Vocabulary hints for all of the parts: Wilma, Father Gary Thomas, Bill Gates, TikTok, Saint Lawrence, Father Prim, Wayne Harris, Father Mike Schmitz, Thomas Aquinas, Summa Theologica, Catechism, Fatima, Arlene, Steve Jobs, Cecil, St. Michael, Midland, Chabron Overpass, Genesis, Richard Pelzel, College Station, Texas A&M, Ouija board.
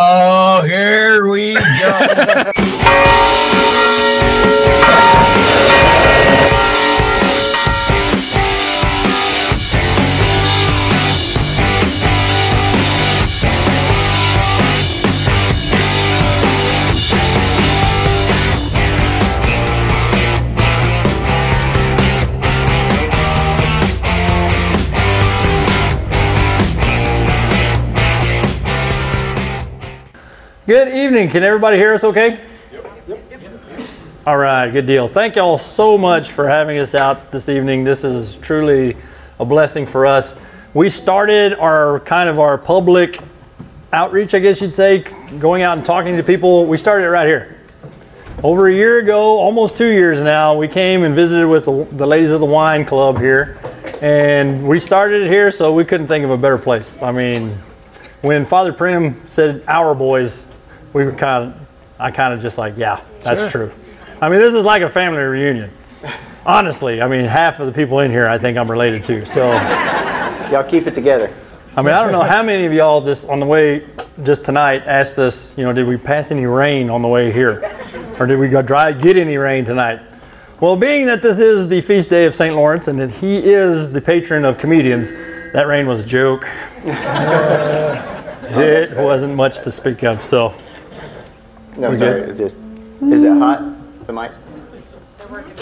Oh, here we go. Good evening. Can everybody hear us okay? Yep. All right, good deal. Thank y'all so much for having us out this evening. This is truly a blessing for us. We started our public outreach, I guess you'd say, going out and talking to people. We started it right here. Over a year ago, almost 2 years now, we came and visited with the ladies of the wine club here. And we started it here, so we couldn't think of a better place. I mean, when Father Prim said our boys, we were I just like, yeah, that's true. I mean, this is like a family reunion. Honestly, I mean, half of the people in here I think I'm related to, so. Y'all keep it together. I mean, I don't know how many of y'all on the way just tonight asked us, did we pass any rain on the way here? Or did we get any rain tonight? Well, being that this is the feast day of Saint Lawrence and that he is the patron of comedians, that rain was a joke. It wasn't much to speak of, so. No, sorry, is it hot, the mic? They're working.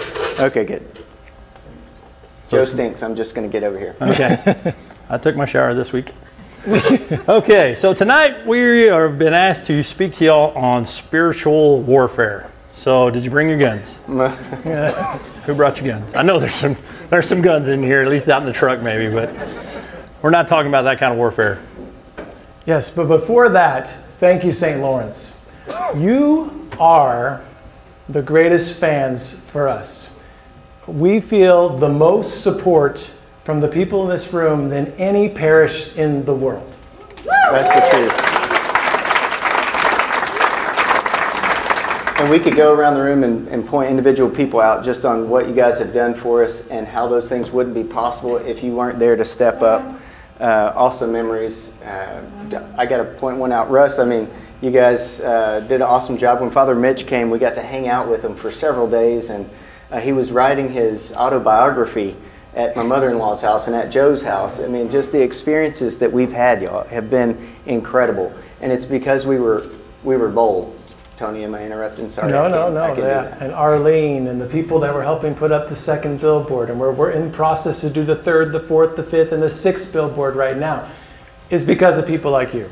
Okay, good. Joe stinks, I'm just going to get over here. Okay. I took my shower this week. Okay, so tonight we have been asked to speak to y'all on spiritual warfare. So, did you bring your guns? Yeah. Who brought your guns? I know there's some guns in here, at least out in the truck maybe, but we're not talking about that kind of warfare. Yes, but before that, thank you, St. Lawrence. You are the greatest fans for us. We feel the most support from the people in this room than any parish in the world. That's the truth. And we could go around the room and point individual people out just on what you guys have done for us and how those things wouldn't be possible if you weren't there to step up. Awesome memories. I got to point one out. Russ, I mean, you guys did an awesome job. When Father Mitch came, we got to hang out with him for several days, and he was writing his autobiography at my mother-in-law's house and at Joe's house. I mean, just the experiences that we've had, y'all, have been incredible, and it's because we were bold. Tony, am I interrupting? Sorry. No. Yeah. And Arlene and the people that were helping put up the second billboard, and we're in process to do the third, the fourth, the fifth, and the sixth billboard right now, is because of people like you,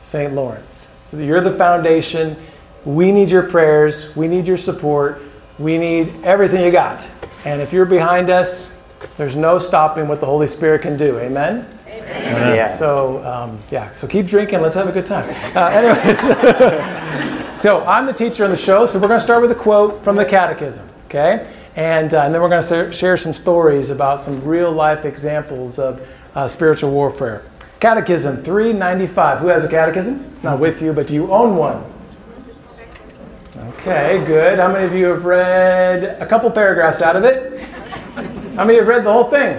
St. Lawrence. So you're the foundation. We need your prayers. We need your support. We need everything you got. And if you're behind us, there's no stopping what the Holy Spirit can do. Amen? Amen. Yeah. So, so keep drinking. Let's have a good time. Anyways. So I'm the teacher on the show, so we're going to start with a quote from the Catechism, okay? And then we're going to share some stories about some real-life examples of spiritual warfare. Catechism 395. Who has a catechism? Not with you, but do you own one? Okay, good. How many of you have read a couple paragraphs out of it? How many have read the whole thing?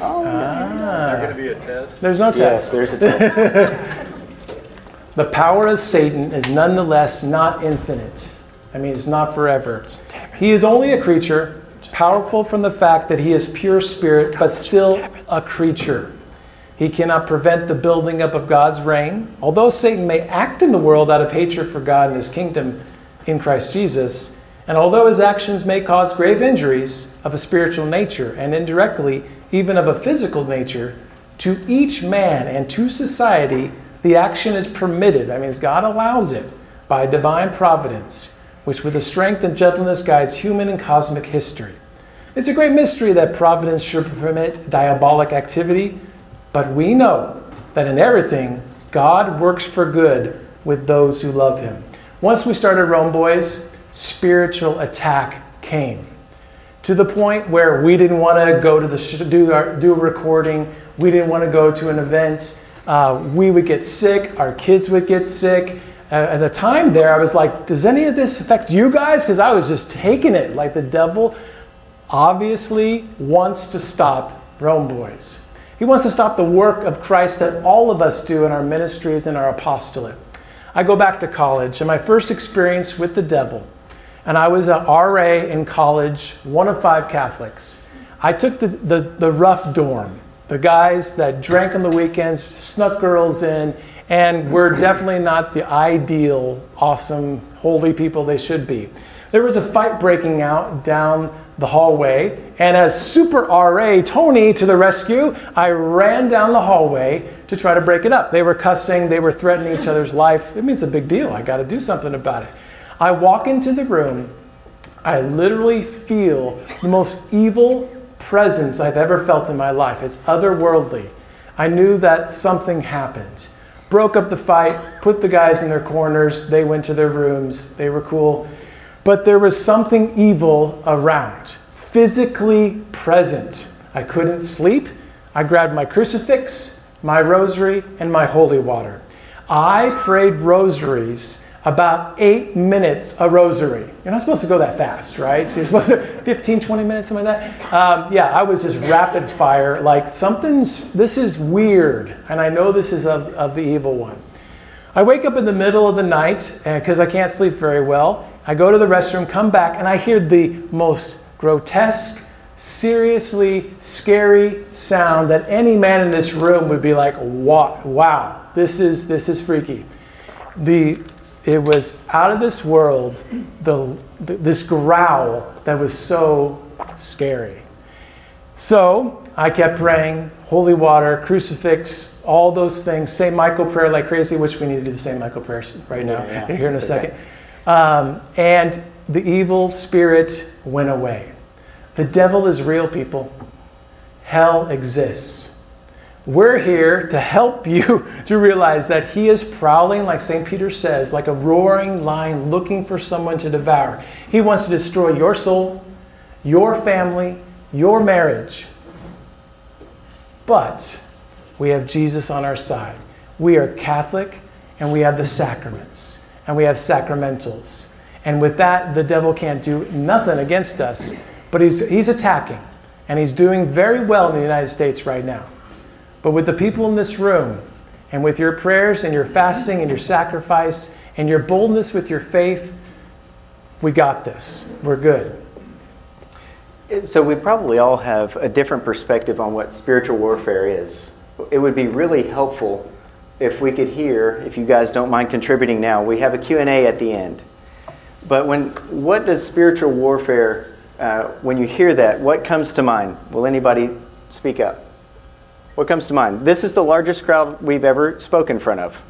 Oh, there's going to be a test. There's no test. Yes, there's a test. The power of Satan is nonetheless not infinite. I mean, it's not forever. He is only a creature, powerful from the fact that he is pure spirit, but still a creature. He cannot prevent the building up of God's reign. Although Satan may act in the world out of hatred for God and his kingdom in Christ Jesus, and although his actions may cause grave injuries of a spiritual nature and indirectly even of a physical nature, to each man and to society, the action is permitted, I mean, God allows it, by divine providence, which with the strength and gentleness guides human and cosmic history. It's a great mystery that providence should permit diabolic activity, but we know that in everything, God works for good with those who love him. Once we started Rome Boys, spiritual attack came to the point where we didn't want to go to do a recording, we didn't want to go to an event. We would get sick, our kids would get sick. At the time there, I was like, does any of this affect you guys? Because I was just taking it. Like the devil obviously wants to stop Rome Boys. He wants to stop the work of Christ that all of us do in our ministries and our apostolate. I go back to college, and my first experience with the devil, and I was an RA in college, one of five Catholics. I took the rough dorm, the guys that drank on the weekends, snuck girls in, and were definitely not the ideal, awesome, holy people they should be. There was a fight breaking out down the hallway, and as super RA Tony to the rescue, I ran down the hallway to try to break it up. They were cussing, they were threatening each other's life. It means a big deal. I gotta do something about it. I walk into the room, I literally feel the most evil presence I've ever felt in my life. It's otherworldly. I knew that something happened. Broke up the fight, put the guys in their corners, they went to their rooms, they were cool. But there was something evil around, physically present. I couldn't sleep. I grabbed my crucifix, my rosary, and my holy water. I prayed rosaries about 8 minutes a rosary. You're not supposed to go that fast, right? You're supposed to 15, 20 minutes, something like that. I was just rapid fire, like this is weird, and I know this is of the evil one. I wake up in the middle of the night because I can't sleep very well. I go to the restroom, come back, and I hear the most grotesque, seriously scary sound that any man in this room would be like, wow, this is freaky. It was out of this world, this growl that was so scary. So I kept praying, holy water, crucifix, all those things, St. Michael prayer like crazy, which we need to do the St. Michael prayer right now, here in a second. And the evil spirit went away. The devil is real, people. Hell exists. We're here to help you to realize that he is prowling, like St. Peter says, like a roaring lion looking for someone to devour. He wants to destroy your soul, your family, your marriage. But we have Jesus on our side. We are Catholic, and we have the sacraments, and we have sacramentals. And with that, the devil can't do nothing against us, but he's attacking, and he's doing very well in the United States right now. But with the people in this room, and with your prayers and your fasting and your sacrifice and your boldness with your faith, we got this. We're good. So we probably all have a different perspective on what spiritual warfare is. It would be really helpful if we could hear, if you guys don't mind contributing now, we have a Q&A at the end. But what does spiritual warfare, when you hear that, what comes to mind? Will anybody speak up? What comes to mind? This is the largest crowd we've ever spoken in front of.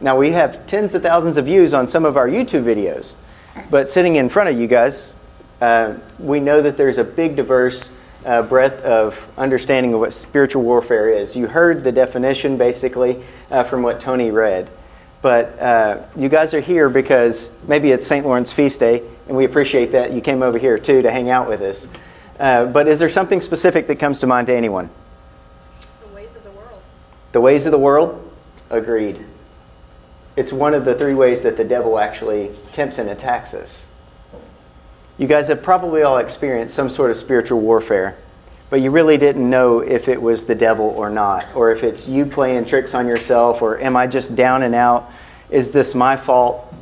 Now, we have tens of thousands of views on some of our YouTube videos, but sitting in front of you guys, we know that there's a big, diverse breadth of understanding of what spiritual warfare is. You heard the definition, basically, from what Tony read, but you guys are here because maybe it's St. Lawrence Feast Day, and we appreciate that. You came over here, too, to hang out with us, but is there something specific that comes to mind to anyone? The ways of the world? Agreed. It's one of the three ways that the devil actually tempts and attacks us. You guys have probably all experienced some sort of spiritual warfare, but you really didn't know if it was the devil or not, or if it's you playing tricks on yourself, or am I just down and out? Is this my fault?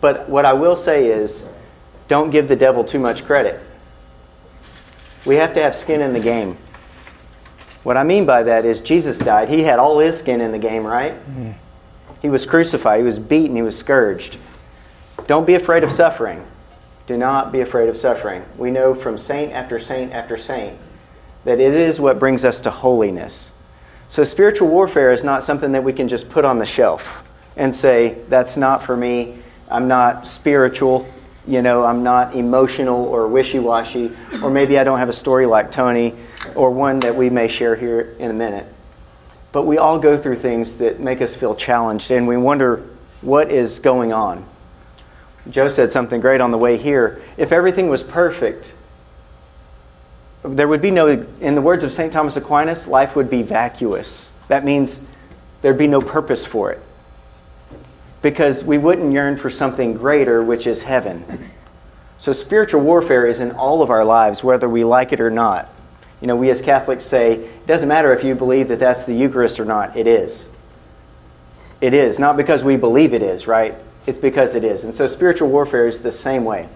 But what I will say is, don't give the devil too much credit. We have to have skin in the game. What I mean by that is Jesus died. He had all his skin in the game, right? Mm-hmm. He was crucified. He was beaten. He was scourged. Don't be afraid of suffering. Do not be afraid of suffering. We know from saint after saint after saint that it is what brings us to holiness. So spiritual warfare is not something that we can just put on the shelf and say, that's not for me. I'm not spiritual. You know, I'm not emotional or wishy-washy, or maybe I don't have a story like Tony, or one that we may share here in a minute. But we all go through things that make us feel challenged, and we wonder what is going on. Joe said something great on the way here. If everything was perfect, there would be no, in the words of St. Thomas Aquinas, life would be vacuous. That means there'd be no purpose for it, because we wouldn't yearn for something greater, which is heaven. So spiritual warfare is in all of our lives, whether we like it or not. You know, we as Catholics say, it doesn't matter if you believe that that's the Eucharist or not, it is. It is, not because we believe it is, right? It's because it is. And so spiritual warfare is the same way.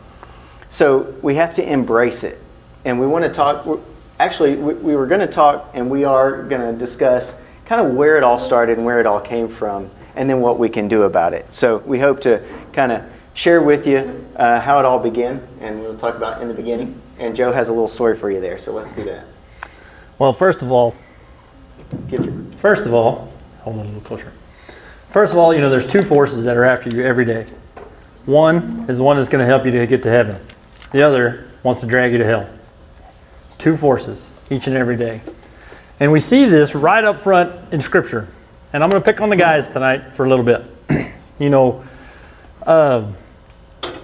So we have to embrace it. And we want to talk, actually, we were going to talk, and we are going to discuss kind of where it all started and where it all came from, and then what we can do about it. So we hope to kind of share with you how it all began, and we'll talk about in the beginning. And Joe has a little story for you there, so let's do that. Well, first of all, hold on a little closer. First of all, you know, there's two forces that are after you every day. One is the one that's going to help you to get to heaven. The other wants to drag you to hell. It's two forces each and every day. And we see this right up front in Scripture. And I'm going to pick on the guys tonight for a little bit. You know,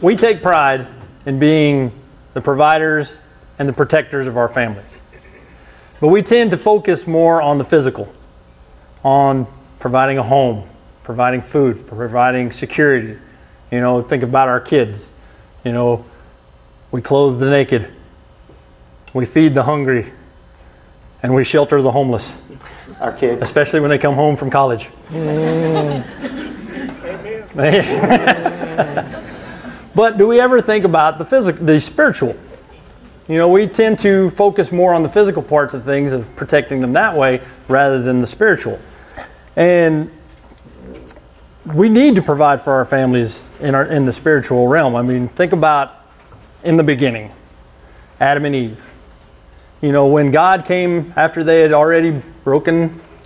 we take pride in being the providers and the protectors of our families. But we tend to focus more on the physical, on providing a home, providing food, providing security. You know, think about our kids. You know, we clothe the naked, we feed the hungry, and we shelter the homeless. Our kids. Especially when they come home from college. But do we ever think about the physical, the spiritual? You know, we tend to focus more on the physical parts of things, of protecting them that way, rather than the spiritual. And we need to provide for our families in the spiritual realm. I mean, think about in the beginning, Adam and Eve. You know, when God came after they had already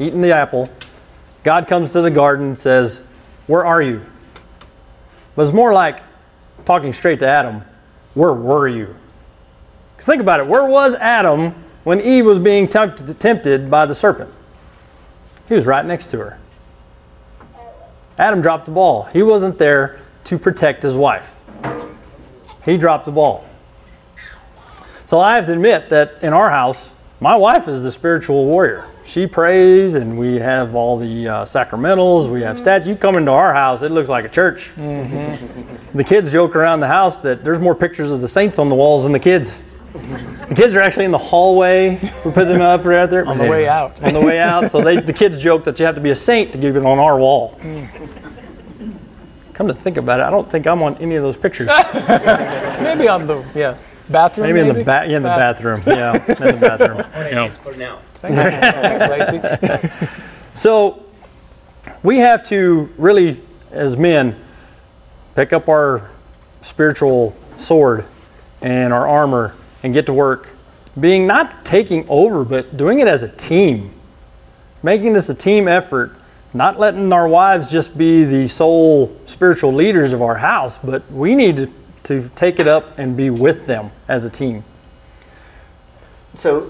eaten the apple, God comes to the garden and says, "Where are you?" But it's more like talking straight to Adam, where were you? Because think about it, where was Adam when Eve was being tempted by the serpent? He was right next to her. Adam dropped the ball. He wasn't there to protect his wife. He dropped the ball. So I have to admit that in our house, my wife is the spiritual warrior. She prays, and we have all the sacramentals. We have statues. You come into our house, it looks like a church. Mm-hmm. The kids joke around the house that there's more pictures of the saints on the walls than the kids. The kids are actually in the hallway. We put them up right there. On the way out. On the way out. So the kids joke that you have to be a saint to get it on our wall. Come to think about it, I don't think I'm on any of those pictures. Maybe on the, yeah. Bathroom, maybe? In the bathroom. Yeah. For now. Thanks, Lacey. So we have to really, as men, pick up our spiritual sword and our armor and get to work, being not taking over, but doing it as a team, making this a team effort, not letting our wives just be the sole spiritual leaders of our house, but we need to take it up and be with them as a team. So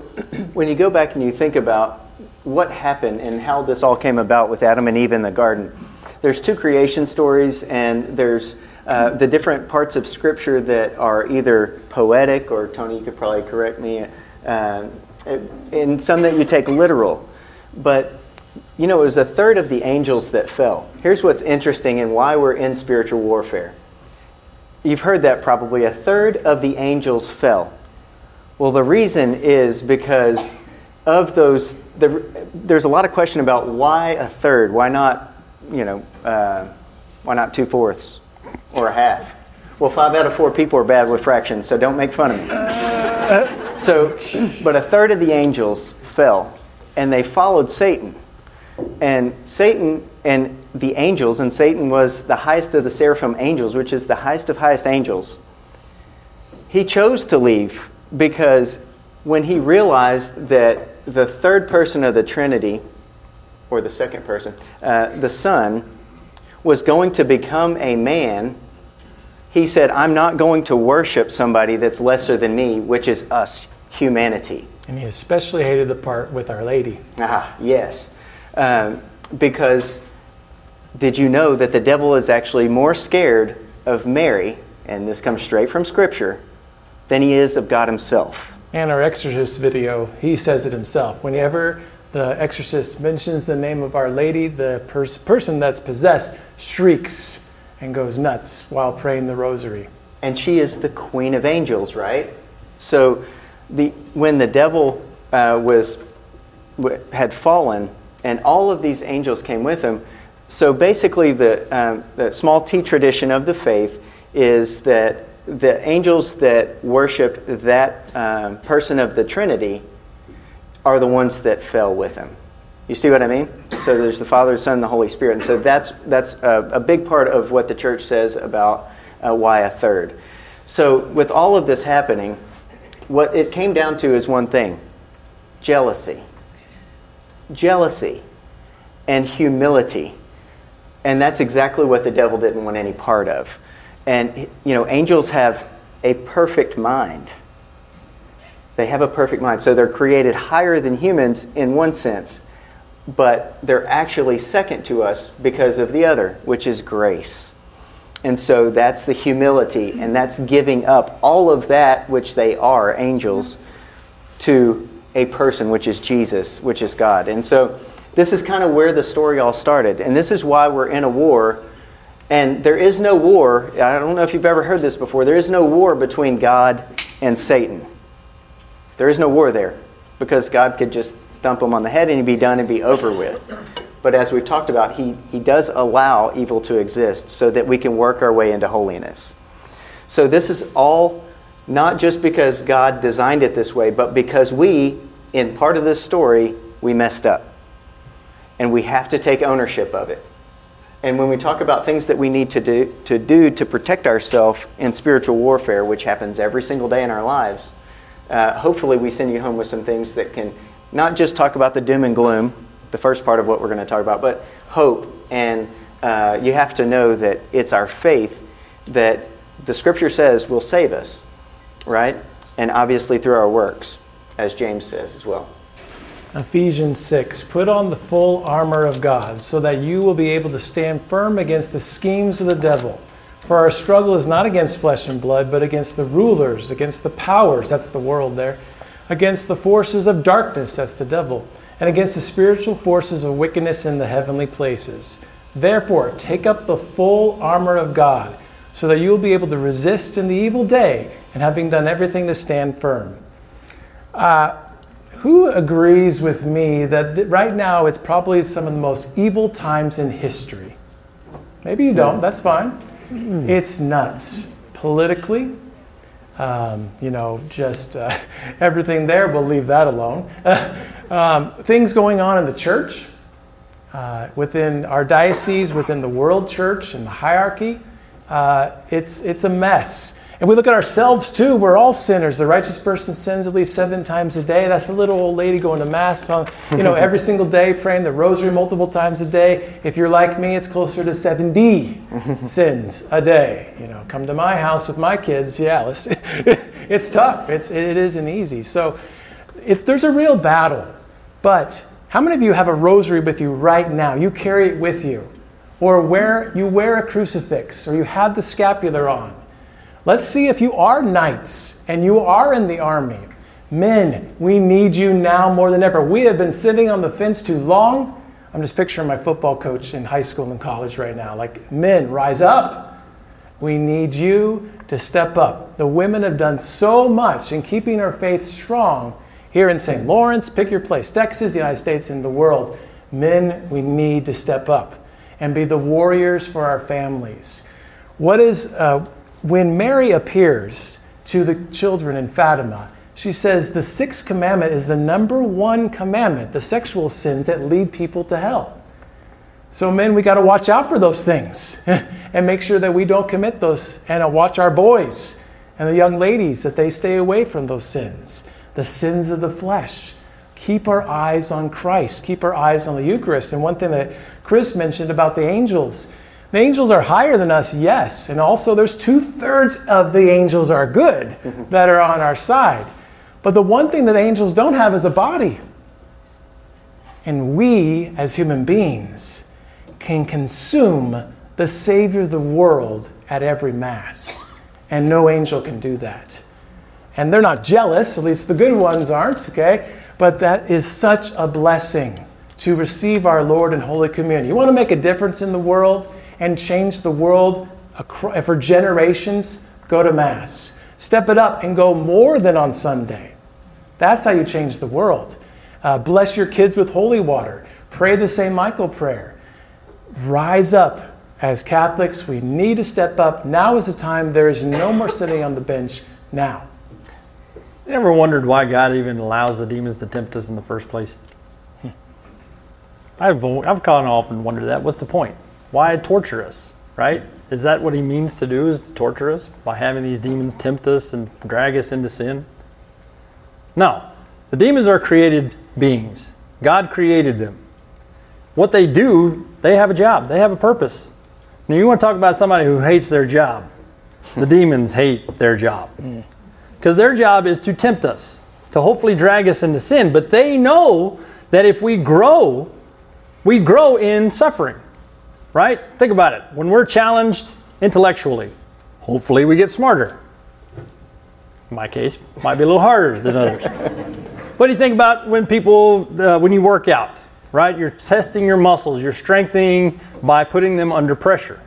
when you go back and you think about what happened and how this all came about with Adam and Eve in the garden, there's two creation stories, and there's the different parts of Scripture that are either poetic, or Tony, you could probably correct me, and some that you take literal. But, you know, it was a third of the angels that fell. Here's what's interesting and why we're in spiritual warfare. You've heard that probably. A third of the angels fell. Well, the reason is because of those. There's a lot of question about why a third. Why not, you know, why not 2/4 or a half? Well, 5 out of 4 people are bad with fractions, so don't make fun of me. So, but a third of the angels fell, and they followed Satan. And Satan and the angels, and Satan was the highest of the seraphim angels, which is the highest of highest angels. He chose to leave because when he realized that the third person of the Trinity, or the second person, the Son, was going to become a man, he said, I'm not going to worship somebody that's lesser than me, which is us, humanity. And he especially hated the part with Our Lady. Ah, yes. Because did you know that the devil is actually more scared of Mary, and this comes straight from Scripture, than he is of God himself? And our exorcist video, he says it himself. Whenever the exorcist mentions the name of Our Lady, the person that's possessed shrieks and goes nuts while praying the rosary. And she is the Queen of Angels, right? So when the devil had fallen, and all of these angels came with him. So basically, the small t tradition of the faith is that the angels that worshipped that person of the Trinity are the ones that fell with him. You see what I mean? So there's the Father, the Son, and the Holy Spirit. And so that's a big part of what the church says about why a third. So with all of this happening, what it came down to is one thing: jealousy. Jealousy and humility. And that's exactly what the devil didn't want any part of. And, you know, angels have a perfect mind. They have a perfect mind. So they're created higher than humans in one sense, but they're actually second to us because of the other, which is grace. And so that's the humility, and that's giving up all of that which they are, angels, to a person, which is Jesus, which is God. And so this is kind of where the story all started. And this is why we're in a war. And there is no war. I don't know if you've ever heard this before. There is no war between God and Satan. There is no war there, because God could just thump him on the head and he'd be done and be over with. But as we've talked about, he does allow evil to exist so that we can work our way into holiness. So this is all not just because God designed it this way, but because we, in part of this story, we messed up. And we have to take ownership of it. And when we talk about things that we need to do to protect ourselves in spiritual warfare, which happens every single day in our lives, hopefully we send you home with some things that can not just talk about the doom and gloom, the first part of what we're going to talk about, but hope. And you have to know that it's our faith that the Scripture says will save us, right? And obviously through our works, as James says as well. Ephesians 6, put on the full armor of God so that you will be able to stand firm against the schemes of the devil. For our struggle is not against flesh and blood, but against the rulers, against the powers, that's the world there, against the forces of darkness, that's the devil, and against the spiritual forces of wickedness in the heavenly places. Therefore, take up the full armor of God so that you will be able to resist in the evil day, and having done everything to stand firm. Who agrees with me that right now it's probably some of the most evil times in history? Maybe you don't, that's fine. It's nuts. Politically, everything there, we'll leave that alone. Things going on in the church, within our diocese, within the world church and the hierarchy, it's a mess. And we look at ourselves too, we're all sinners. The righteous person sins at least 7 times a day. That's the little old lady going to mass on, every single day, praying the rosary multiple times a day. If you're like me, it's closer to 70 sins a day. Come to my house with my kids. Yeah, it's tough. It isn't easy. So there's a real battle. But how many of you have a rosary with you right now? You carry it with you. Or you wear a crucifix, or you have the scapular on. Let's see if you are knights and you are in the army. Men, we need you now more than ever. We have been sitting on the fence too long. I'm just picturing my football coach in high school and college right now. Like, men, rise up. We need you to step up. The women have done so much in keeping our faith strong here in St. Lawrence, pick your place, Texas, the United States, and the world. Men, we need to step up and be the warriors for our families. When Mary appears to the children in Fatima, she says the 6th commandment is the number 1 commandment, the sexual sins that lead people to hell. So men, we got to watch out for those things and make sure that we don't commit those, and watch our boys and the young ladies that they stay away from those sins, the sins of the flesh. Keep our eyes on Christ. Keep our eyes on the Eucharist. And one thing that Chris mentioned about the angels, the angels are higher than us, yes. And also there's 2/3 of the angels are good that are on our side. But the one thing that angels don't have is a body. And we, as human beings, can consume the Savior of the world at every Mass. And no angel can do that. And they're not jealous, at least the good ones aren't, okay? But that is such a blessing to receive our Lord in Holy Communion. You want to make a difference in the world and change the world for generations, go to Mass. Step it up and go more than on Sunday. That's how you change the world. Bless your kids with holy water. Pray the St. Michael prayer. Rise up. As Catholics, we need to step up. Now is the time. There is no more sitting on the bench now. You ever wondered why God even allows the demons to tempt us in the first place? I've gone off and wondered that. What's the point? Why torture us, right? Is that what he means to do, is to torture us by having these demons tempt us and drag us into sin? No. The demons are created beings. God created them. What they do, they have a job. They have a purpose. Now, you want to talk about somebody who hates their job. The demons hate their job. Because their job is to tempt us, to hopefully drag us into sin. But they know that if we grow in suffering. Right? Think about it. When we're challenged intellectually, hopefully we get smarter. In my case, it might be a little harder than others. What do you think about when people, when you work out? Right? You're testing your muscles. You're strengthening by putting them under pressure.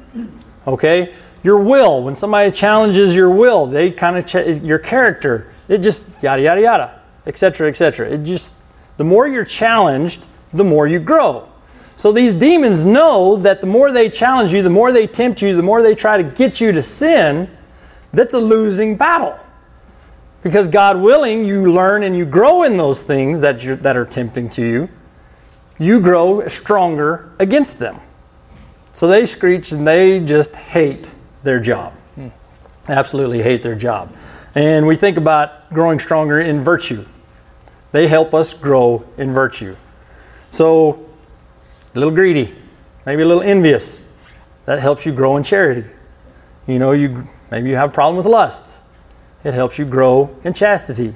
Okay? Your will. When somebody challenges your will, they kind of your character. It just yada, yada, yada, etc., etc. It just, the more you're challenged, the more you grow. So these demons know that the more they challenge you, the more they tempt you, the more they try to get you to sin, that's a losing battle. Because God willing, you learn and you grow in those things that are tempting to you. You grow stronger against them. So they screech and they just hate their job. Absolutely hate their job. And we think about growing stronger in virtue. They help us grow in virtue. So a little greedy, maybe a little envious. That helps you grow in charity. You know, maybe you have a problem with lust. It helps you grow in chastity.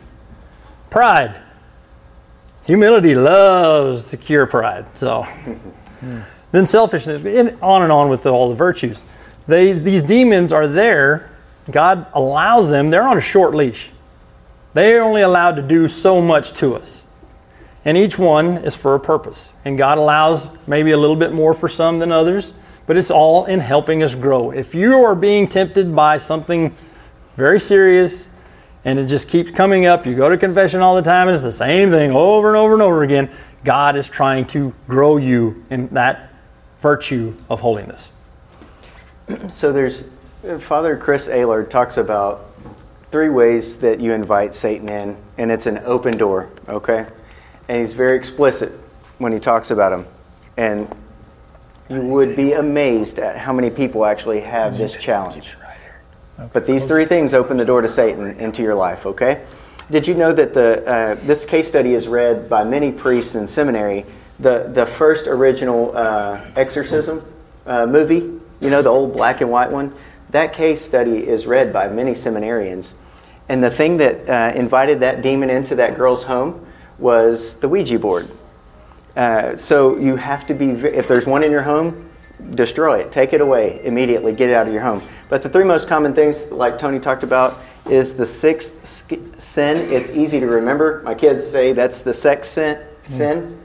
Pride. Humility loves to cure pride. So then selfishness, and on with all the virtues. These demons are there. God allows them. They're on a short leash. They're only allowed to do so much to us. And each one is for a purpose. And God allows maybe a little bit more for some than others, but it's all in helping us grow. If you are being tempted by something very serious, and it just keeps coming up. You go to confession all the time, and it's the same thing over and over and over again. God is trying to grow you in that virtue of holiness. So there's Father Chris Ehler talks about three ways that you invite Satan in, and it's an open door, okay? And he's very explicit when he talks about them. And you would be amazed at how many people actually have this challenge. But these three things open the door to Satan into your life, okay? Did you know that this case study is read by many priests in seminary? The first original exorcism movie, you know, the old black and white one? That case study is read by many seminarians. And the thing that invited that demon into that girl's home was the Ouija board. So you have to be, if there's one in your home, destroy it. Take it away immediately. Get it out of your home. But the three most common things, like Tony talked about, is the sixth sin. It's easy to remember. My kids say that's the sex sin. Can't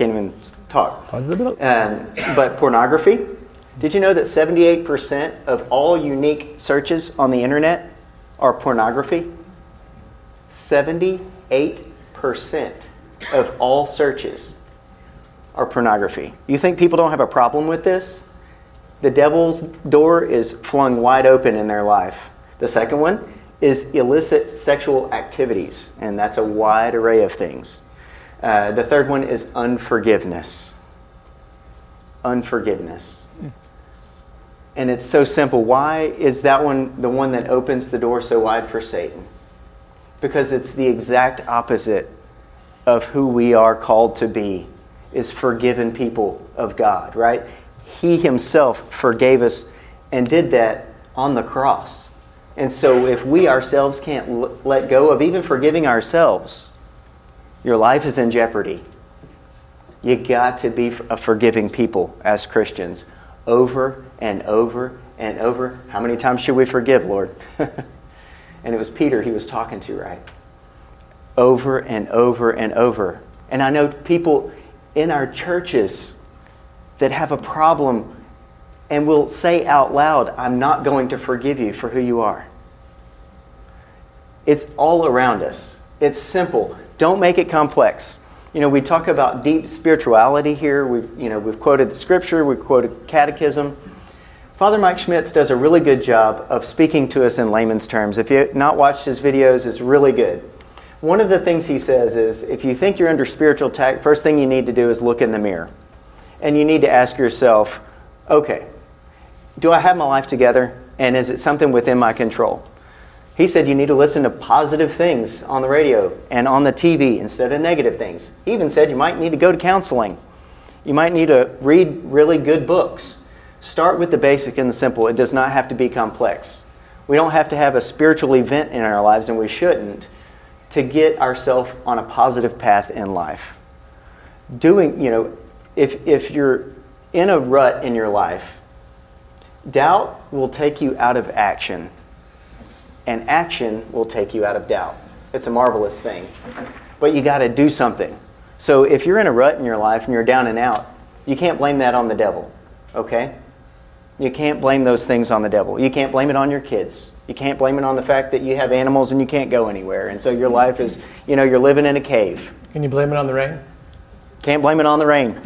even talk. But pornography. Did you know that 78% of all unique searches on the internet are pornography? 78% of all searches are pornography. You think people don't have a problem with this? The devil's door is flung wide open in their life. The second one is illicit sexual activities, and that's a wide array of things. The third one is unforgiveness. Unforgiveness. And it's so simple. Why is that one the one that opens the door so wide for Satan? Because it's the exact opposite of who we are called to be, is forgiven people of God, right? He himself forgave us and did that on the cross. And so if we ourselves can't let go of even forgiving ourselves, your life is in jeopardy. You got to be a forgiving people as Christians over and over and over. How many times should we forgive, Lord? And it was Peter he was talking to, right? Over and over and over. And I know people in our churches that have a problem and will say out loud, I'm not going to forgive you for who you are. It's all around us. It's simple. Don't make it complex. You know, we talk about deep spirituality here. We've quoted the scripture, we've quoted catechism. Father Mike Schmitz does a really good job of speaking to us in layman's terms. If you've not watched his videos, it's really good. One of the things he says is, if you think you're under spiritual attack, first thing you need to do is look in the mirror. And you need to ask yourself, okay, do I have my life together? And is it something within my control? He said you need to listen to positive things on the radio and on the TV instead of negative things. He even said you might need to go to counseling. You might need to read really good books. Start with the basic and the simple. It does not have to be complex. We don't have to have a spiritual event in our lives, and we shouldn't, to get ourselves on a positive path in life. If you're in a rut in your life, doubt will take you out of action, and action will take you out of doubt. It's a marvelous thing, but you got to do something. So if you're in a rut in your life and you're down and out, you can't blame that on the devil, okay? You can't blame those things on the devil. You can't blame it on your kids. You can't blame it on the fact that you have animals and you can't go anywhere. And so your life is, you're living in a cave. Can you blame it on the rain? Can't blame it on the rain.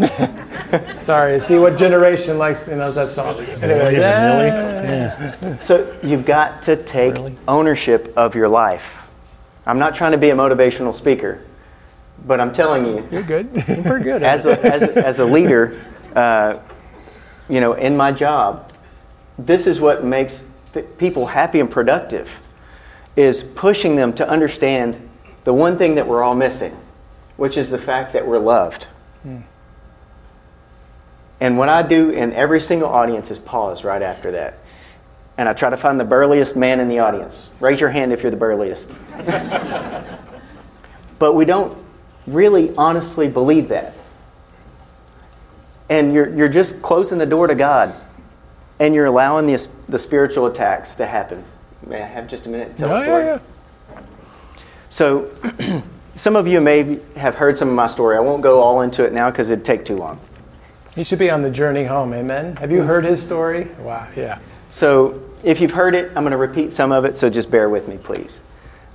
Sorry, see what generation likes, that song. Anyway, yeah. So you've got to take ownership of your life. I'm not trying to be a motivational speaker, but I'm telling you. You're good. You're pretty good. As a leader, in my job, this is what makes people happy and productive, is pushing them to understand the one thing that we're all missing, which is the fact that we're loved. Mm. And what I do in every single audience is pause right after that. And I try to find the burliest man in the audience. Raise your hand if you're the burliest. But we don't really honestly believe that. And you're just closing the door to God. And you're allowing the spiritual attacks to happen. May I have just a minute to tell a story? Yeah. So some of you may have heard some of my story. I won't go all into it now because it'd take too long. He should be on the journey home, amen? Have you heard his story? Wow, yeah. So if you've heard it, I'm going to repeat some of it, so just bear with me, please.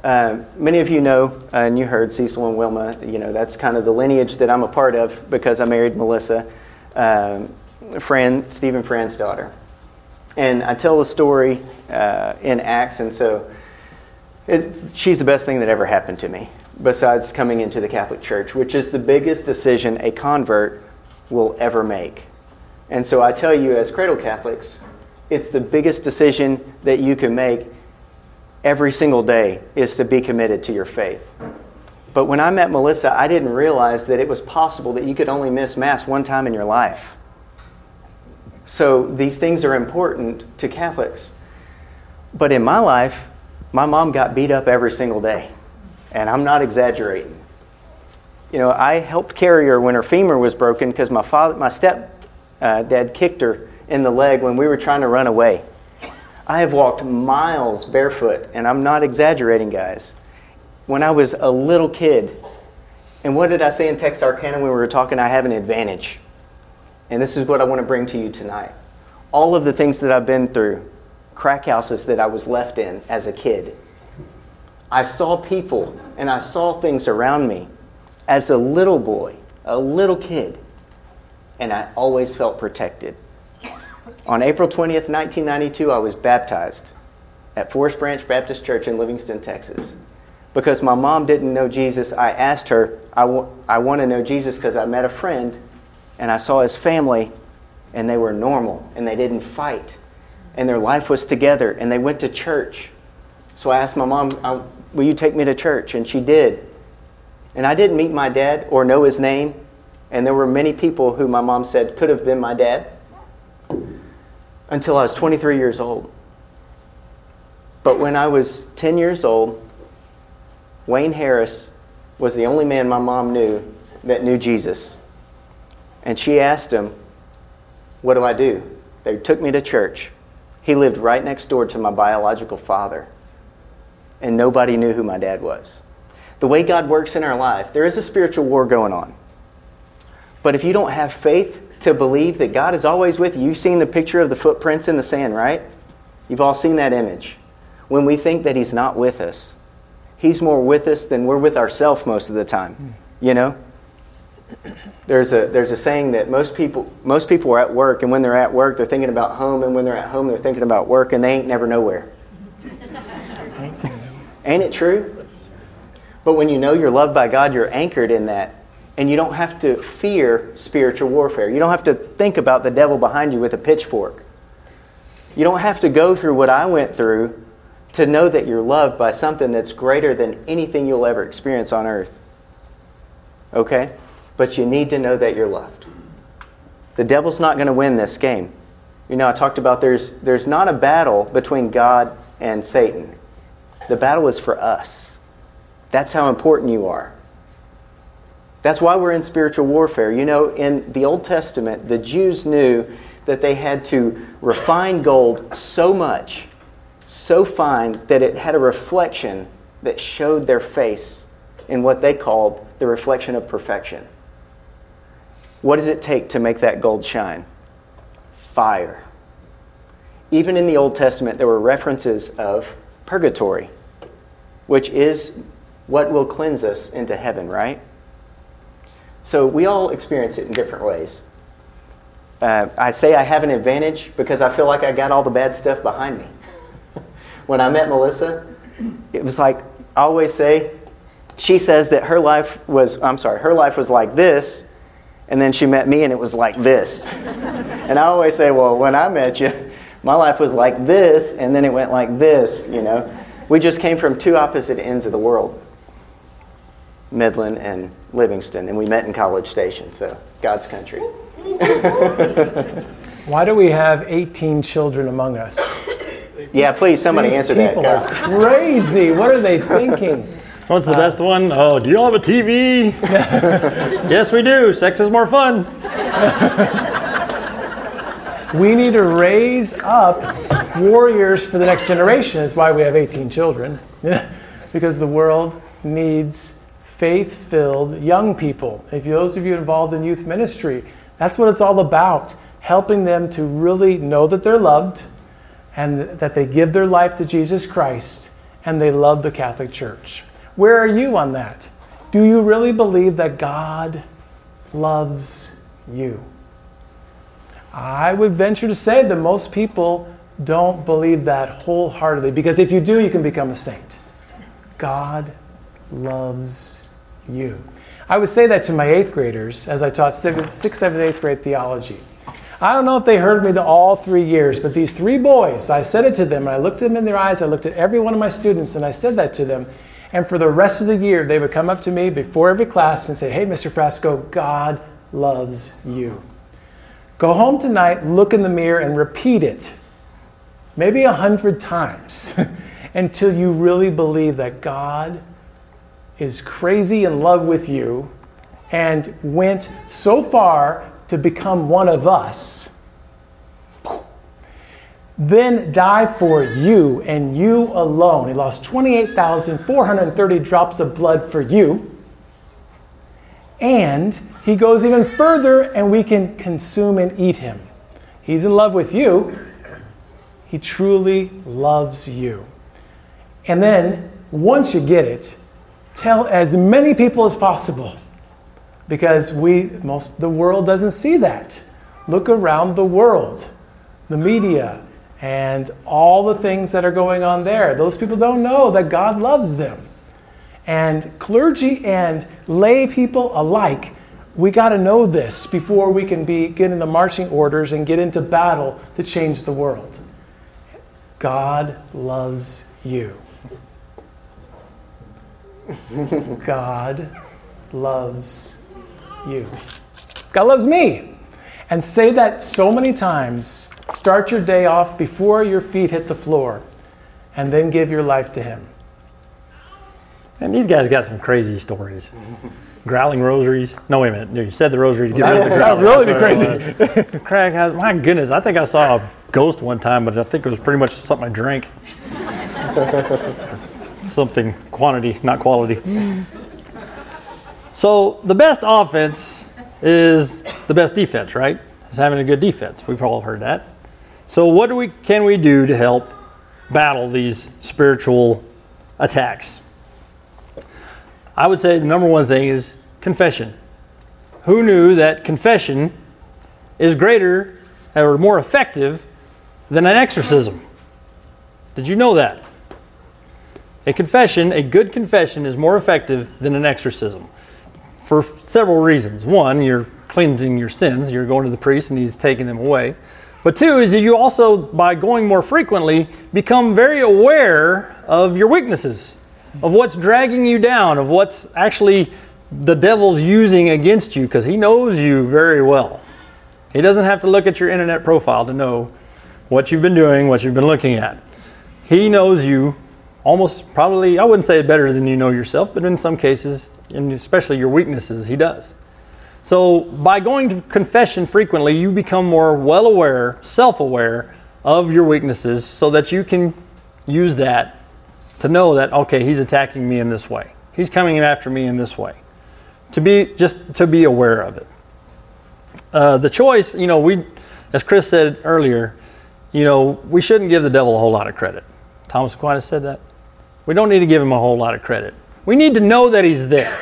Many of you know, and you heard Cecil and Wilma, that's kind of the lineage that I'm a part of because I married Melissa, Stephen Fran's daughter. And I tell the story in Acts, and so she's the best thing that ever happened to me, besides coming into the Catholic Church, which is the biggest decision a convert will ever make. And so I tell you, as cradle Catholics, it's the biggest decision that you can make every single day, is to be committed to your faith. But when I met Melissa, I didn't realize that it was possible that you could only miss Mass one time in your life. So these things are important to Catholics. But in my life, my mom got beat up every single day. And I'm not exaggerating. I helped carry her when her femur was broken because my stepdad kicked her in the leg when we were trying to run away. I have walked miles barefoot, and I'm not exaggerating, guys. When I was a little kid, and what did I say in Texarkana when we were talking? I have an advantage. And this is what I want to bring to you tonight. All of the things that I've been through, crack houses that I was left in as a kid, I saw people and I saw things around me as a little boy, a little kid, and I always felt protected. On April 20th, 1992, I was baptized at Forest Branch Baptist Church in Livingston, Texas. Because my mom didn't know Jesus, I asked her, I want to know Jesus because I met a friend and I saw his family and they were normal and they didn't fight and their life was together and they went to church. So I asked my mom, will you take me to church? And she did. And I didn't meet my dad or know his name. And there were many people who my mom said could have been my dad until I was 23 years old. But when I was 10 years old, Wayne Harris was the only man my mom knew that knew Jesus. And she asked him, what do I do? They took me to church. He lived right next door to my biological father. And nobody knew who my dad was. The way God works in our life, there is a spiritual war going on. But if you don't have faith to believe that God is always with you, you've seen the picture of the footprints in the sand, right? You've all seen that image. When we think that He's not with us, He's more with us than we're with ourselves most of the time. You know, there's a saying that most people are at work, and when they're at work, they're thinking about home, and when they're at home, they're thinking about work, and they ain't never nowhere. Ain't it true? But when you know you're loved by God, you're anchored in that. And you don't have to fear spiritual warfare. You don't have to think about the devil behind you with a pitchfork. You don't have to go through what I went through to know that you're loved by something that's greater than anything you'll ever experience on earth. Okay? But you need to know that you're loved. The devil's not going to win this game. You know, I talked about there's not a battle between God and Satan. The battle is for us. That's how important you are. That's why we're in spiritual warfare. You know, in the Old Testament, the Jews knew that they had to refine gold so much, so fine, that it had a reflection that showed their face in what they called the reflection of perfection. What does it take to make that gold shine? Fire. Even in the Old Testament, there were references of purgatory, which is what will cleanse us into heaven, right? So we all experience it in different ways. I say I have an advantage because I feel like I got all the bad stuff behind me. When I met Melissa, it was like, I always say, she says that her life was like this, and then she met me and it was like this. And I always say, well, when I met you, my life was like this, and then it went like this, you know. We just came from two opposite ends of the world. Midland and Livingston, and we met in College Station, so God's country. Why do we have 18 children among us? Yeah, please, somebody answer that. People are crazy. What are they thinking? What's the best one? Oh, do you all have a TV? Yes, we do. Sex is more fun. We need to raise up warriors for the next generation. That's why we have 18 children. Because the world needs faith-filled young people. If those of you involved in youth ministry, that's what it's all about, helping them to really know that they're loved and that they give their life to Jesus Christ and they love the Catholic Church. Where are you on that? Do you really believe that God loves you? I would venture to say that most people don't believe that wholeheartedly, because if you do, you can become a saint. God loves you. I would say that to my 8th graders as I taught 6th, 7th, 8th grade theology. I don't know if they heard me the all 3 years, but these 3 boys, I said it to them, and I looked them in their eyes, I looked at every one of my students, and I said that to them. And for the rest of the year, they would come up to me before every class and say, hey, Mr. Frasco, God loves you. Go home tonight, look in the mirror, and repeat it. Maybe 100 times until you really believe that God is crazy in love with you and went so far to become one of us, then die for you and you alone. He lost 28,430 drops of blood for you. And he goes even further, and we can consume and eat him. He's in love with you. He truly loves you. And then once you get it, tell as many people as possible, because the world doesn't see that. Look around the world, the media, and all the things that are going on there. Those people don't know that God loves them. And clergy and lay people alike, we got to know this before we can get into marching orders and get into battle to change the world. God loves you. God loves you. God loves me. And say that so many times. Start your day off before your feet hit the floor, and then give your life to him. And these guys got some crazy stories. Growling rosaries. No, wait a minute. No, you said the rosary to give up the growling. That would really be crazy. Crack house. My goodness, I think I saw a ghost one time, but I think it was pretty much something I drank. Something, quantity, not quality. So the best offense is the best defense, right? It's having a good defense. We've all heard that. So what can we do to help battle these spiritual attacks? I would say the number one thing is confession. Who knew that confession is greater or more effective than an exorcism? Did you know that? A confession, a good confession, is more effective than an exorcism for several reasons. One, you're cleansing your sins. You're going to the priest and he's taking them away. But two is that you also, by going more frequently, become very aware of your weaknesses, of what's dragging you down, of what's actually the devil's using against you, because he knows you very well. He doesn't have to look at your internet profile to know what you've been doing, what you've been looking at. He knows you almost probably, I wouldn't say better than you know yourself, but in some cases, and especially your weaknesses, he does. So by going to confession frequently, you become more well aware, self-aware of your weaknesses so that you can use that to know that, okay, he's attacking me in this way. He's coming after me in this way. To be aware of it. The choice, we, as Chris said earlier, we shouldn't give the devil a whole lot of credit. Thomas Aquinas said that. We don't need to give him a whole lot of credit. We need to know that he's there.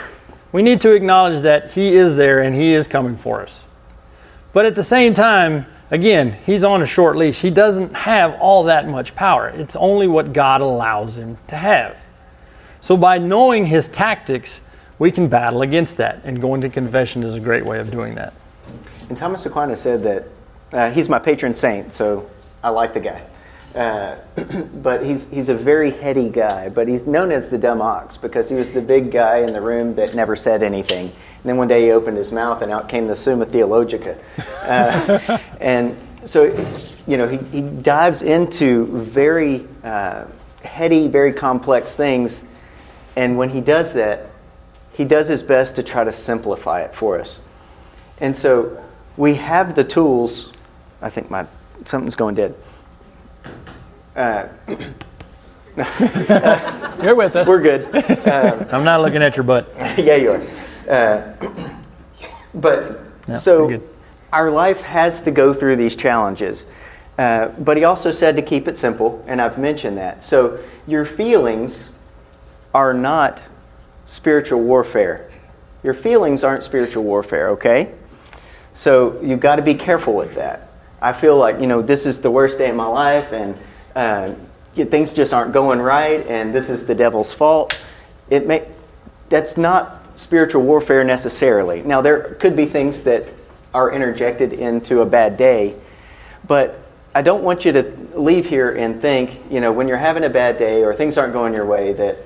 We need to acknowledge that he is there and he is coming for us. But at the same time, again, he's on a short leash. He doesn't have all that much power. It's only what God allows him to have. So by knowing his tactics, we can battle against that. And going to confession is a great way of doing that. And Thomas Aquinas said that he's my patron saint, so I like the guy. But he's a very heady guy, but he's known as the dumb ox because he was the big guy in the room that never said anything. And then one day he opened his mouth and out came the Summa Theologica. And so, he dives into very heady, very complex things. And when he does that, he does his best to try to simplify it for us. And so we have the tools. I think something's going dead. You're with us. We're good. I'm not looking at your butt. Yeah, you are. So our life has to go through these challenges. But he also said to keep it simple, and I've mentioned that. So your feelings are not spiritual warfare. Your feelings aren't spiritual warfare, okay? So you've got to be careful with that. I feel like, this is the worst day of my life, and things just aren't going right, and this is the devil's fault. That's not spiritual warfare necessarily. Now, there could be things that are interjected into a bad day, but I don't want you to leave here and think, when you're having a bad day or things aren't going your way, that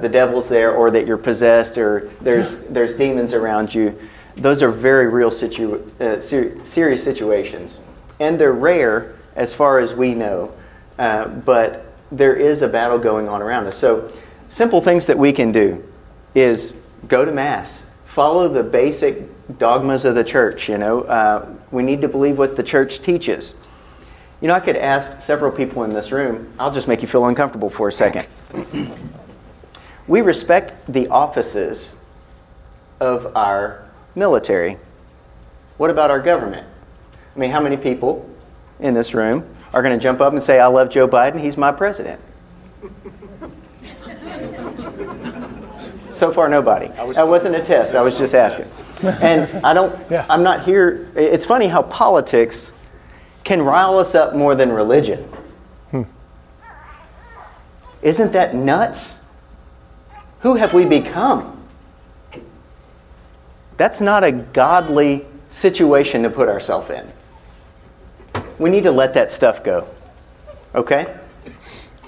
the devil's there or that you're possessed or there's demons around you. Those are very real serious situations, and they're rare as far as we know. But there is a battle going on around us. So simple things that we can do is go to Mass, follow the basic dogmas of the church. We need to believe what the church teaches. I could ask several people in this room, I'll just make you feel uncomfortable for a second. We respect the offices of our military. What about our government? I mean, how many people in this room are going to jump up and say, I love Joe Biden, he's my president? So far, nobody. That wasn't a test, I was just asking. And I'm not here. It's funny how politics can rile us up more than religion. Isn't that nuts? Who have we become? That's not a godly situation to put ourselves in. We need to let that stuff go, okay? I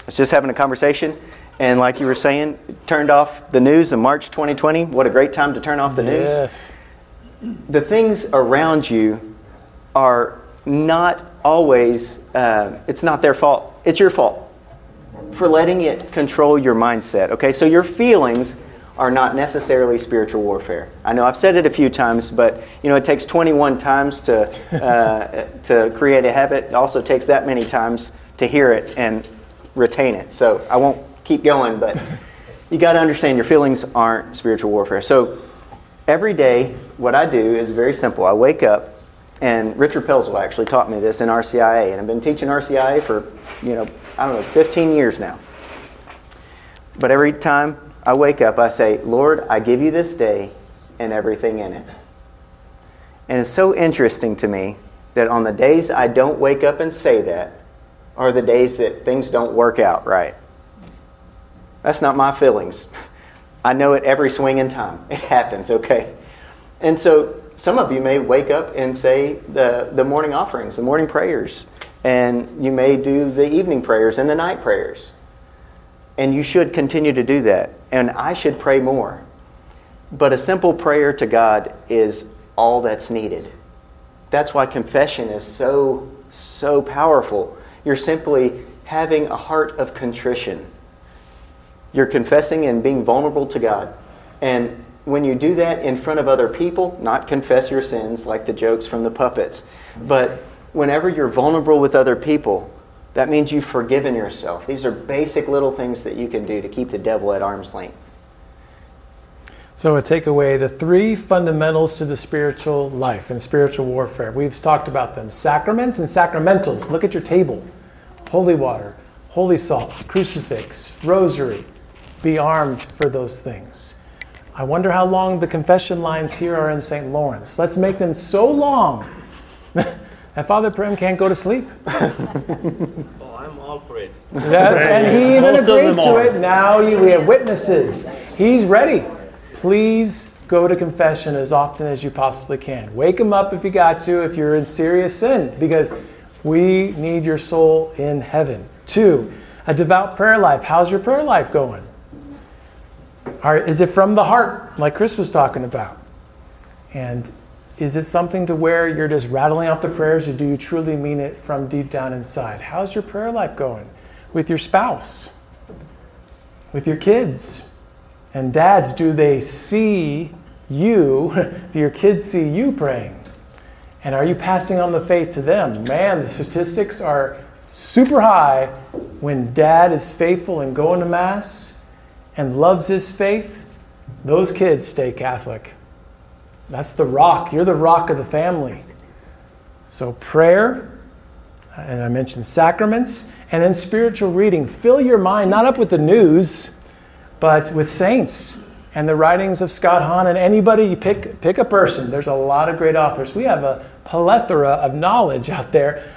was just having a conversation, and like you were saying, turned off the news in March 2020. What a great time to turn off the news. The things around you are not always, it's not their fault. It's your fault for letting it control your mindset, okay? So your feelings are not necessarily spiritual warfare. I know I've said it a few times, but it takes 21 times to create a habit. It also takes that many times to hear it and retain it. So I won't keep going, but you got to understand your feelings aren't spiritual warfare. So every day, what I do is very simple. I wake up, and Richard Pelzel actually taught me this in RCIA, and I've been teaching RCIA for 15 years now. But every time I wake up, I say, Lord, I give you this day and everything in it. And it's so interesting to me that on the days I don't wake up and say that are the days that things don't work out right. That's not my feelings. I know it every swing in time. It happens, okay? And so some of you may wake up and say the morning offerings, the morning prayers, and you may do the evening prayers and the night prayers. And you should continue to do that. And I should pray more. But a simple prayer to God is all that's needed. That's why confession is so powerful. You're simply having a heart of contrition. You're confessing and being vulnerable to God. And when you do that in front of other people, not confess your sins like the jokes from the puppets, but whenever you're vulnerable with other people, that means you've forgiven yourself. These are basic little things that you can do to keep the devil at arm's length. So a takeaway, the three fundamentals to the spiritual life and spiritual warfare. We've talked about them. Sacraments and sacramentals. Look at your table. Holy water, holy salt, crucifix, rosary. Be armed for those things. I wonder how long the confession lines here are in St. Lawrence. Let's make them so long that Father Prim can't go to sleep. Oh, I'm all for it. And he even agreed to it. Now we have witnesses. He's ready. Please go to confession as often as you possibly can. Wake him up if you got to, if you're in serious sin, because we need your soul in heaven. 2, a devout prayer life. How's your prayer life going? Is it from the heart, like Chris was talking about? And is it something to where you're just rattling off the prayers, or do you truly mean it from deep down inside? How's your prayer life going? With your spouse? With your kids? And dads, do they see you, do your kids see you praying? And are you passing on the faith to them? Man, the statistics are super high when dad is faithful and going to Mass and loves his faith. Those kids stay Catholic. That's the rock. You're the rock of the family. So prayer, and I mentioned sacraments, and then spiritual reading. Fill your mind, not up with the news, but with saints and the writings of Scott Hahn and anybody. You pick a person. There's a lot of great authors. We have a plethora of knowledge out there.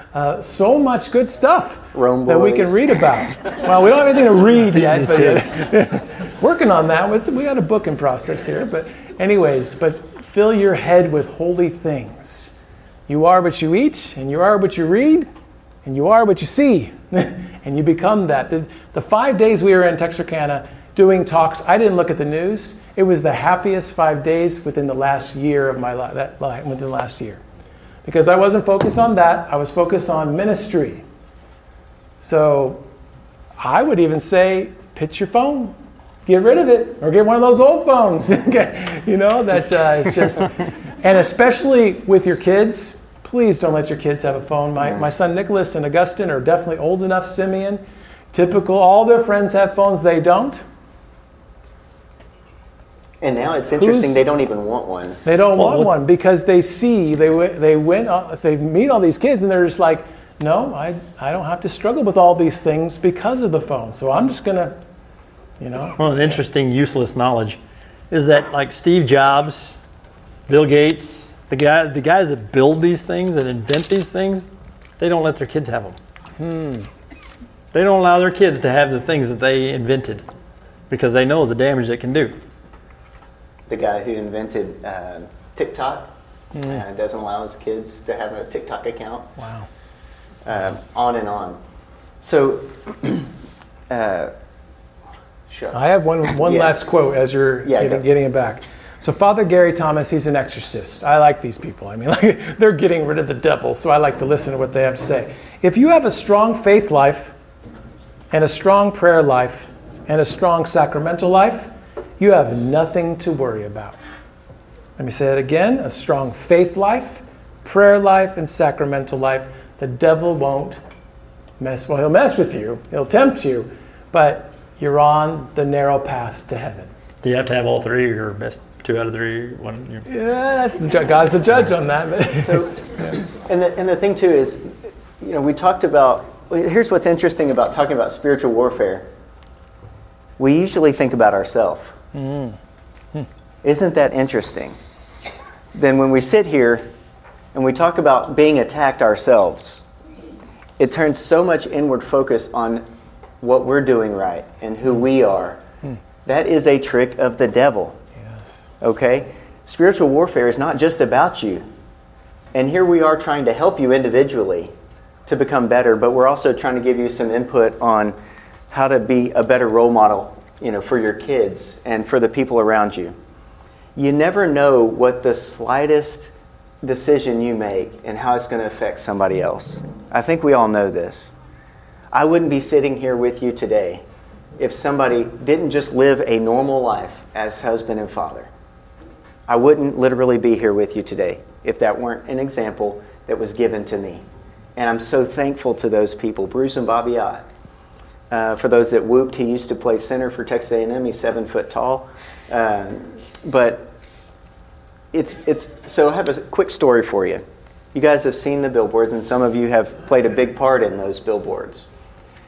So much good stuff that we can read about. Well, we don't have anything to read yet, but working on that. We got a booking process here. But anyways, but fill your head with holy things. You are what you eat, and you are what you read, and you are what you see, and you become that. The 5 days we were in Texarkana doing talks, I didn't look at the news. It was the happiest 5 days within the last year of my life, because I wasn't focused on that. I was focused on ministry. So I would even say, pitch your phone, get rid of it, or get one of those old phones. You know, that it's just, and especially with your kids, please don't let your kids have a phone. My son Nicholas and Augustine are definitely old enough, Simeon, typical, all their friends have phones, they don't. And now it's interesting, they don't even want one. They don't want one because they see, they meet all these kids and they're just like, no, I don't have to struggle with all these things because of the phone. So I'm just going to, you know. Well, an interesting useless knowledge is that like Steve Jobs, Bill Gates, the guys that build these things and invent these things, they don't let their kids have them. They don't allow their kids to have the things that they invented because they know the damage it can do. The guy who invented TikTok doesn't allow his kids to have a TikTok account. Wow. On and on. So, I have one last quote as you're getting it back. So Father Gary Thomas, he's an exorcist. I like these people. I mean, like, they're getting rid of the devil, so I like to listen to what they have to say. If you have a strong faith life and a strong prayer life and a strong sacramental life, you have nothing to worry about. Let me say that again. A strong faith life, prayer life, and sacramental life. The devil won't mess. Well, he'll mess with you. He'll tempt you. But you're on the narrow path to heaven. Do you have to have all three or best two out of three? One? That's God's the judge on that. So, and the thing, too, is, you know, we talked about, here's what's interesting about talking about spiritual warfare. we usually think about ourselves. Mm-hmm. Isn't that interesting? Then when we sit here and we talk about being attacked ourselves, it turns so much inward focus on what we're doing right and who we are. Mm. That is a trick of the devil. Yes. Okay? Spiritual warfare is not just about you. And here we are trying to help you individually to become better, but we're also trying to give you some input on how to be a better role model, for your kids and for the people around you. You never know what the slightest decision you make and how it's going to affect somebody else. I think we all know this. I wouldn't be sitting here with you today if somebody didn't just live a normal life as husband and father. I wouldn't literally be here with you today if that weren't an example that was given to me. And I'm so thankful to those people, Bruce and Bobby Ott. For those that whooped, he used to play center for Texas A&M. He's 7 foot tall. But it's so I have a quick story for you. You guys have seen the billboards, and some of you have played a big part in those billboards.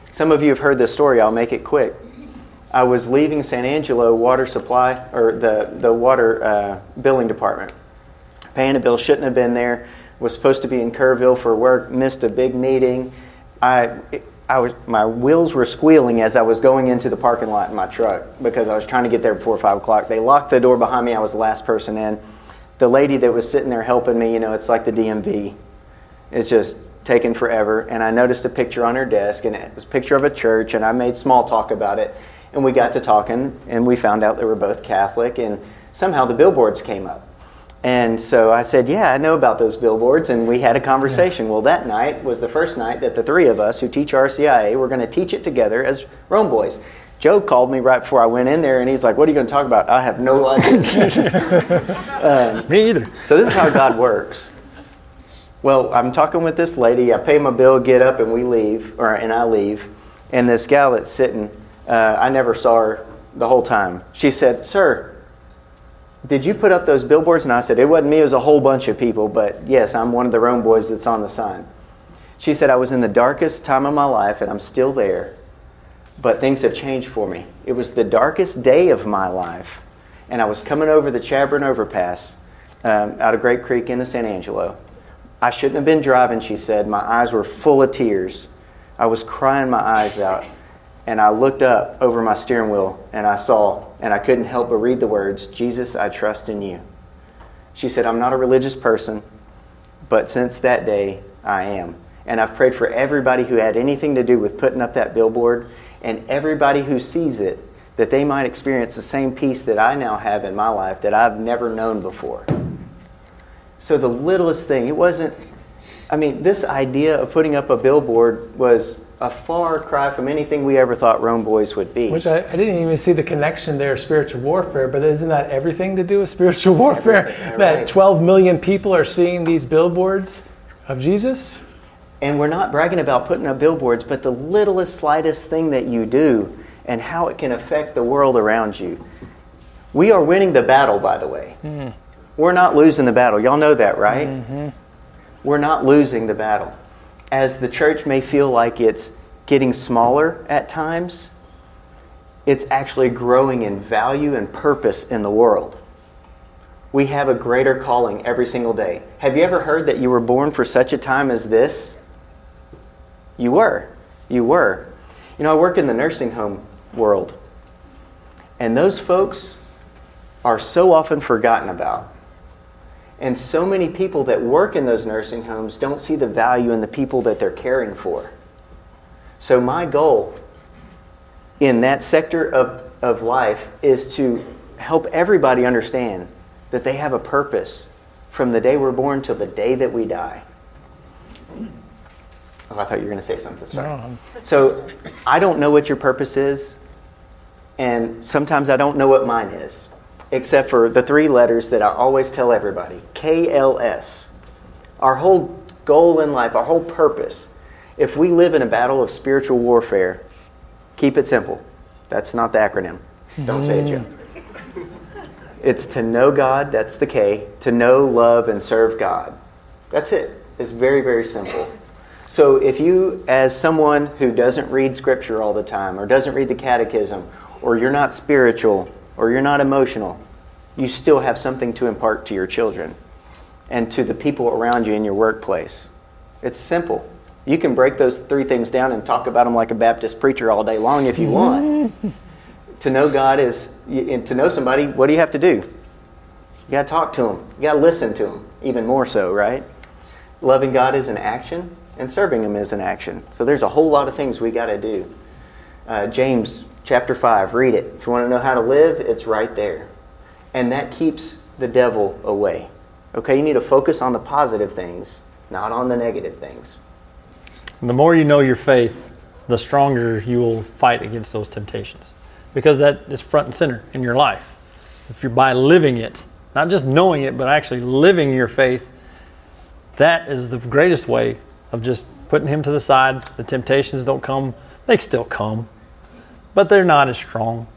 Some of you have heard this story. I'll make it quick. I was leaving San Angelo water supply, or the water billing department. Paying a bill, shouldn't have been there. Was supposed to be in Kerrville for work. Missed a big meeting. My wheels were squealing as I was going into the parking lot in my truck because I was trying to get there before 5 o'clock. They locked the door behind me. I was the last person in. The lady that was sitting there helping me, it's like the DMV. It's just taking forever. And I noticed a picture on her desk, and it was a picture of a church, and I made small talk about it. And we got to talking, and we found out they were both Catholic, and somehow the billboards came up. And so I said, yeah, I know about those billboards, and we had a conversation. Yeah. Well, that night was the first night that the three of us who teach RCIA were going to teach it together as Rome Boys. Joe called me right before I went in there, and he's like, what are you going to talk about? I have no idea. Me either. So this is how God works. Well, I'm talking with this lady. I pay my bill, get up, and I leave. And this gal that's sitting, I never saw her the whole time. She said, sir, did you put up those billboards? And I said, it wasn't me, it was a whole bunch of people, but yes, I'm one of the Rome Boys that's on the sign. She said, I was in the darkest time of my life, and I'm still there, but things have changed for me. It was the darkest day of my life, and I was coming over the Chabron Overpass out of Grape Creek into San Angelo. I shouldn't have been driving, she said. My eyes were full of tears. I was crying my eyes out, and I looked up over my steering wheel, and I saw, and I couldn't help but read the words, Jesus, I trust in you. She said, I'm not a religious person, but since that day, I am. And I've prayed for everybody who had anything to do with putting up that billboard and everybody who sees it, that they might experience the same peace that I now have in my life that I've never known before. So the littlest thing, this idea of putting up a billboard was a far cry from anything we ever thought Rome Boys would be. Which I didn't even see the connection there, spiritual warfare, but isn't that everything to do with spiritual warfare? Right. That 12 million people are seeing these billboards of Jesus? And we're not bragging about putting up billboards, but the littlest, slightest thing that you do and how it can affect the world around you. We are winning the battle, by the way. Mm. We're not losing the battle. Y'all know that, right? Mm-hmm. We're not losing the battle. As the church may feel like it's getting smaller at times, it's actually growing in value and purpose in the world. We have a greater calling every single day. Have you ever heard that you were born for such a time as this? You were. You were. I work in the nursing home world, and those folks are so often forgotten about. And so many people that work in those nursing homes don't see the value in the people that they're caring for. So my goal in that sector of life is to help everybody understand that they have a purpose from the day we're born till the day that we die. Oh, I thought you were going to say something. Sorry. No. So I don't know what your purpose is, and sometimes I don't know what mine is, except for the three letters that I always tell everybody, KLS. Our whole goal in life, our whole purpose. If we live in a battle of spiritual warfare, keep it simple. That's not the acronym. Don't say it, Joe. It's to know God, that's the K, to know, love, and serve God. That's it. It's very, very simple. So if you, as someone who doesn't read Scripture all the time, or doesn't read the Catechism, or you're not spiritual, or you're not emotional, you still have something to impart to your children and to the people around you in your workplace. It's simple. You can break those three things down and talk about them like a Baptist preacher all day long if you want. To know God is, and to know somebody, what do you have to do? You got to talk to them. You got to listen to them, even more so, right? Loving God is an action, and serving Him is an action. So there's a whole lot of things we got to do. James chapter 5, read it. If you want to know how to live, it's right there. And that keeps the devil away. Okay, you need to focus on the positive things, not on the negative things. And the more you know your faith, the stronger you will fight against those temptations, because that is front and center in your life. If you're by living it, not just knowing it, but actually living your faith, that is the greatest way of just putting him to the side. The temptations don't come. They still come, but they're not as strong.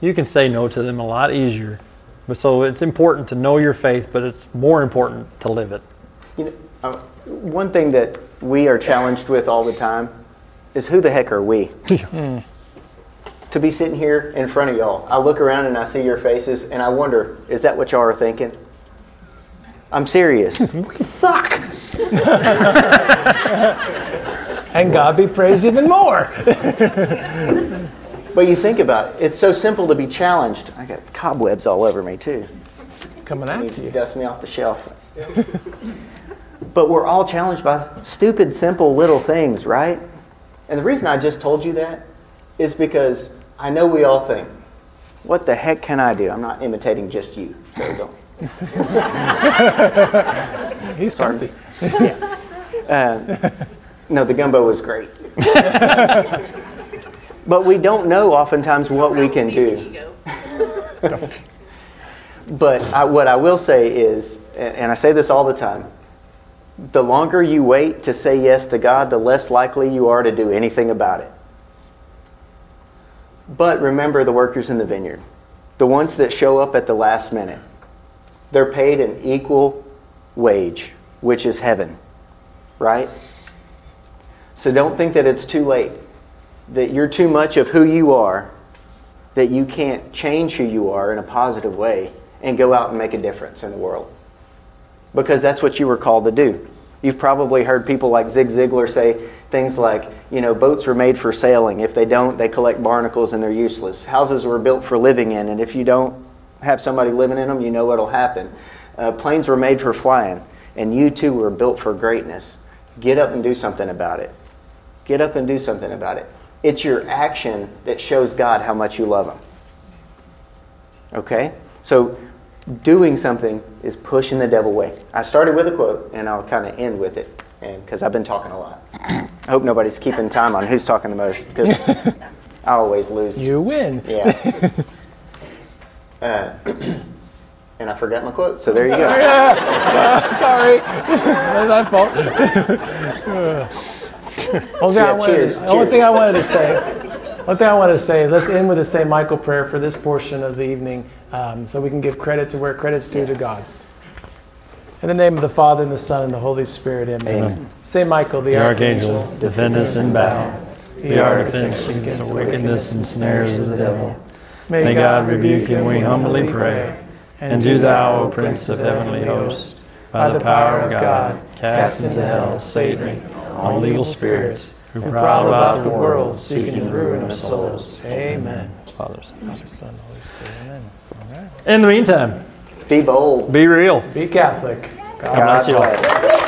You can say no to them a lot easier. So it's important to know your faith, but it's more important to live it. You know, one thing that we are challenged with all the time is, who the heck are we? To be sitting here in front of y'all, I look around and I see your faces and I wonder, is that what y'all are thinking? I'm serious. We suck. And God be praised even more. But you think about it. It's so simple to be challenged. I got cobwebs all over me too. Coming out to you. Dust me off the shelf. But we're all challenged by stupid, simple little things, right? And the reason I just told you that is because I know we all think, what the heck can I do? I'm not imitating just you, so don't. He's sorry. Yeah. No, the gumbo was great. But we don't know oftentimes what we can do. But what I will say is, and I say this all the time, the longer you wait to say yes to God, the less likely you are to do anything about it. But remember the workers in the vineyard, the ones that show up at the last minute. They're paid an equal wage, which is heaven, right? So don't think that it's too late, that you're too much of who you are, that you can't change who you are in a positive way and go out and make a difference in the world. Because that's what you were called to do. You've probably heard people like Zig Ziglar say things like, you know, boats were made for sailing. If they don't, they collect barnacles and they're useless. Houses were built for living in, and if you don't have somebody living in them, you know what'll happen. Planes were made for flying, and you too were built for greatness. Get up and do something about it. Get up and do something about it. It's your action that shows God how much you love Him. Okay? So doing something is pushing the devil away. I started with a quote, and I'll kind of end with it, and because I've been talking a lot. I hope nobody's keeping time on who's talking the most, because I always lose. You win. Yeah. And I forgot my quote, so there you go. Sorry. That's my fault. One thing I wanted to say, let's end with the St. Michael prayer for this portion of the evening, so we can give credit to where credit's due to God. In the name of the Father, and the Son, and the Holy Spirit, amen. St. Michael, the Archangel, defend us in battle. Be our defense against the wickedness and snares of the devil. May God rebuke him, we humbly pray. And do thou, O Prince of heavenly hosts, by the power of God, cast into hell Satan, all evil spirits, who prowl about the world, seeking the ruin of souls. Amen. Father, Son, Holy Spirit. Amen. All right. In the meantime, be bold. Be real. Be Catholic. God bless you all.